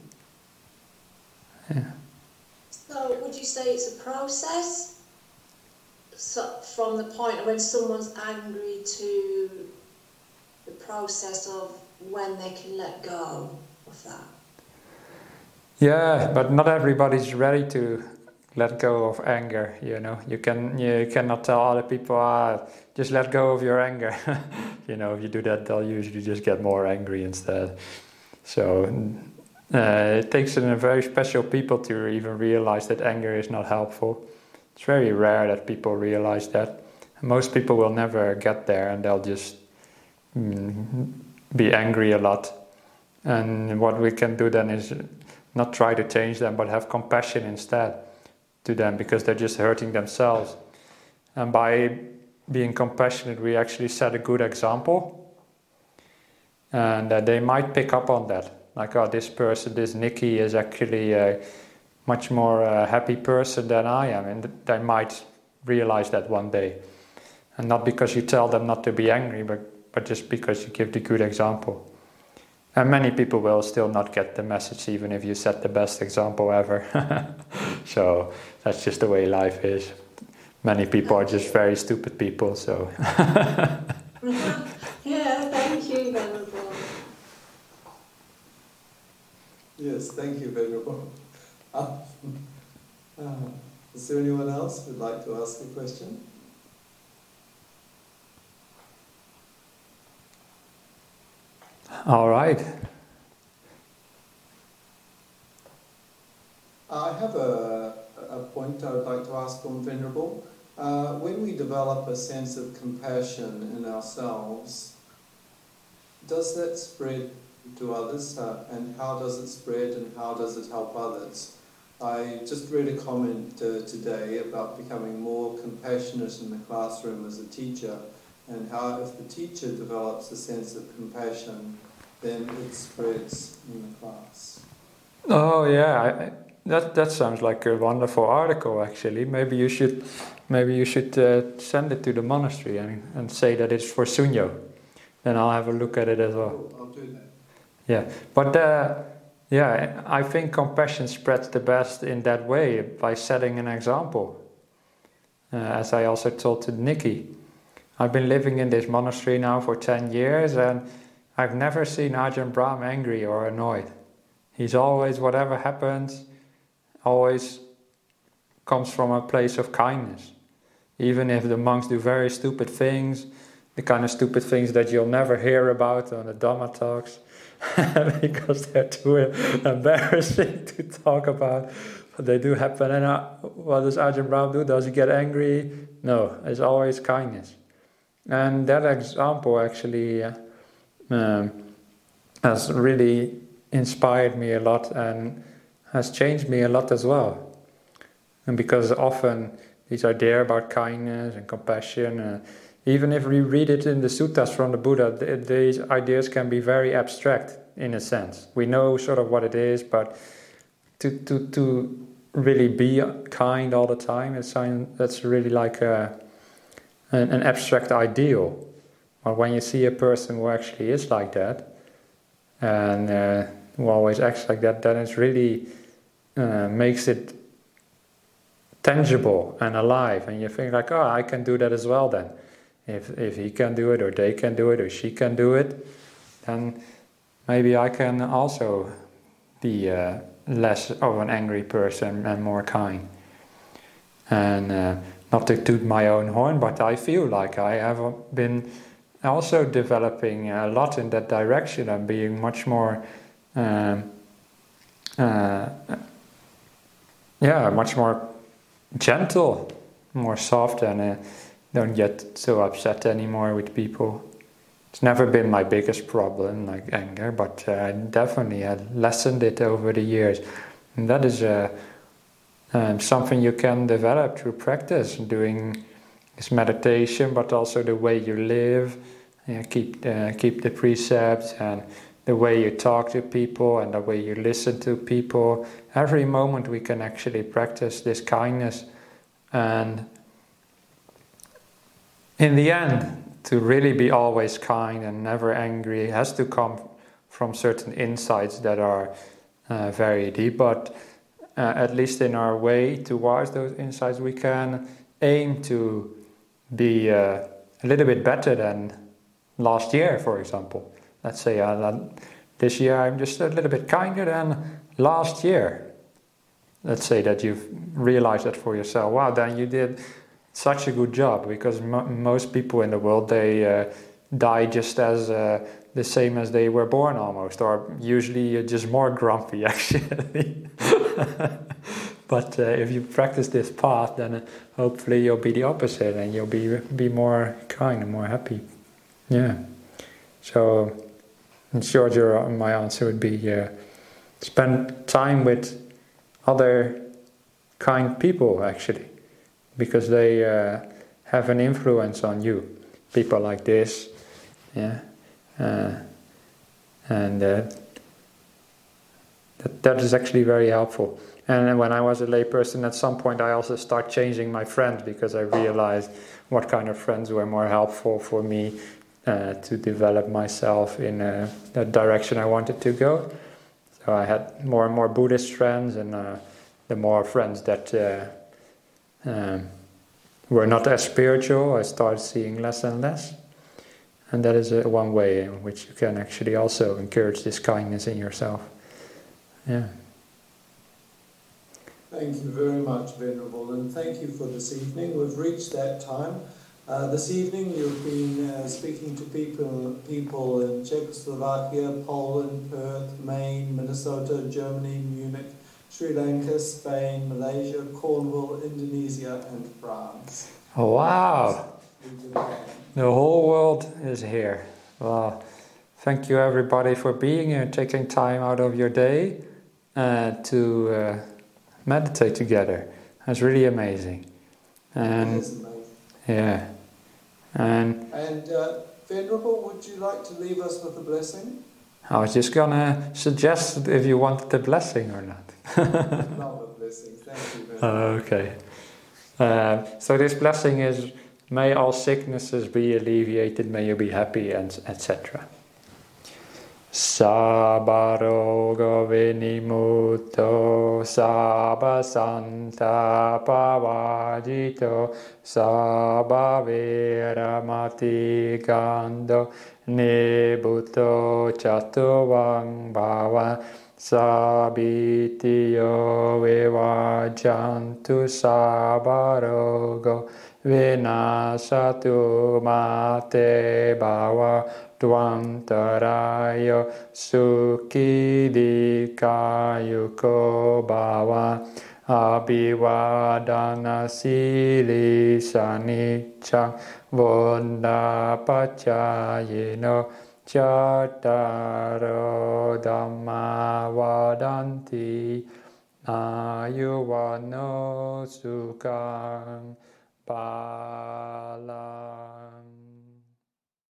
Yeah. So would you say it's a process? So from the point when someone's angry to the process of when they can let go of that? Yeah, but not everybody's ready to let go of anger, you know. You can you cannot tell other people, ah, just let go of your anger. You know, if you do that, they'll usually just get more angry instead. So uh, it takes a very special people to even realize that anger is not helpful. It's very rare that people realize that. Most people will never get there and they'll just mm, be angry a lot. And what we can do then is not try to change them, but have compassion instead to them, because they're just hurting themselves. And by being compassionate, we actually set a good example. And uh, they might pick up on that. Like, oh, this person, this Nikki is actually... Uh, much more uh, happy person than I am, and they might realize that one day. And not because you tell them not to be angry, but, but just because you give the good example. And many people will still not get the message, even if you set the best example ever. So that's just the way life is. Many people are just very stupid people, so... Yeah, thank you, Venerable. Yes, thank you, Venerable. Uh, is there anyone else who'd like to ask a question? All right. I have a, a point I would like to ask from Venerable. Uh, when we develop a sense of compassion in ourselves, does that spread to others, uh, and how does it spread and how does it help others? I just read a comment uh, today about becoming more compassionate in the classroom as a teacher, and how if the teacher develops a sense of compassion, then it spreads in the class. Oh yeah, I, that that sounds like a wonderful article actually. Maybe you should maybe you should uh, send it to the monastery and, and say that it's for Sunyo. Then I'll have a look at it as well. I'll do that. Yeah, but... Uh, Yeah, I think compassion spreads the best in that way, by setting an example. Uh, as I also told to Nikki, I've been living in this monastery now for ten years and I've never seen Ajahn Brahm angry or annoyed. He's always, whatever happens, always comes from a place of kindness. Even if the monks do very stupid things, the kind of stupid things that you'll never hear about on the Dhamma talks, because they're too embarrassing to talk about, but they do happen. And uh, what does Ajahn Brahm do? Does he get angry? No, it's always kindness. And that example actually uh, um, has really inspired me a lot and has changed me a lot as well. And because often these ideas about kindness and compassion, uh, even if we read it in the suttas from the Buddha, th- these ideas can be very abstract in a sense. We know sort of what it is, but to to to really be kind all the time, it's, that's really like a, an, an abstract ideal. But when you see a person who actually is like that, and uh, who always acts like that, then it really uh, makes it tangible and alive, and you think like, oh, I can do that as well then. If if he can do it, or they can do it, or she can do it, then maybe I can also be uh, less of an angry person and more kind. And uh, not to toot my own horn, but I feel like I have been also developing a lot in that direction and being much more, um, uh, yeah, much more gentle, more soft, and uh, don't get so upset anymore with people. It's never been my biggest problem, like anger, but uh, I definitely had lessened it over the years. And that is uh, um, something you can develop through practice, doing this meditation, but also the way you live, you know, keep, uh, keep the precepts, and the way you talk to people, and the way you listen to people. Every moment we can actually practice this kindness, and in the end, to really be always kind and never angry has to come from certain insights that are uh, very deep, but uh, at least in our way towards those insights we can aim to be uh, a little bit better than last year, for example. Let's say uh, this year I'm just a little bit kinder than last year. Let's say that you've realized that for yourself. Wow, then you did such a good job, because mo- most people in the world, they uh, die just as uh, the same as they were born almost, or usually just more grumpy actually. But uh, if you practice this path, then uh, hopefully you'll be the opposite, and you'll be be more kind and more happy. Yeah. So in short, your, my answer would be uh, spend time with other kind people actually, because they uh, have an influence on you. People like this, yeah, uh, and uh, that, that is actually very helpful. And when I was a layperson, at some point I also started changing my friends, because I realized what kind of friends were more helpful for me uh, to develop myself in uh, the direction I wanted to go. So I had more and more Buddhist friends, and uh, the more friends that Uh, Um, we're not as spiritual, I start seeing less and less. And that is uh, one way in which you can actually also encourage this kindness in yourself. Yeah. Thank you very much, Venerable, and thank you for this evening. We've reached that time. Uh, this evening you've been uh, speaking to people, people in Czechoslovakia, Poland, Perth, Maine, Minnesota, Germany, Munich, Sri Lanka, Spain, Malaysia, Cornwall, Indonesia, and France. Oh, wow! The whole world is here. Well, thank you everybody for being here, taking time out of your day uh, to uh, meditate together. That's really amazing. And, it is amazing. Yeah. And, and uh, Venerable, would you like to leave us with a blessing? I was just going to suggest if you wanted the blessing or not. Not a blessing, thank you very much. Okay. Uh, so this blessing is, may all sicknesses be alleviated, may you be happy, and et cetera. Sabarogo vinimuto, sabasanta pavadito, sabaviramati gando, Nibuto chatuvang bhava sabitiyo vivajantu sabarogo vinasatu mate bhava dvantarayo sukidikayuko bhava Abhivadana sili sanicca vonda pacayino chattaro dhamma vadanti ayuvano sukham palam.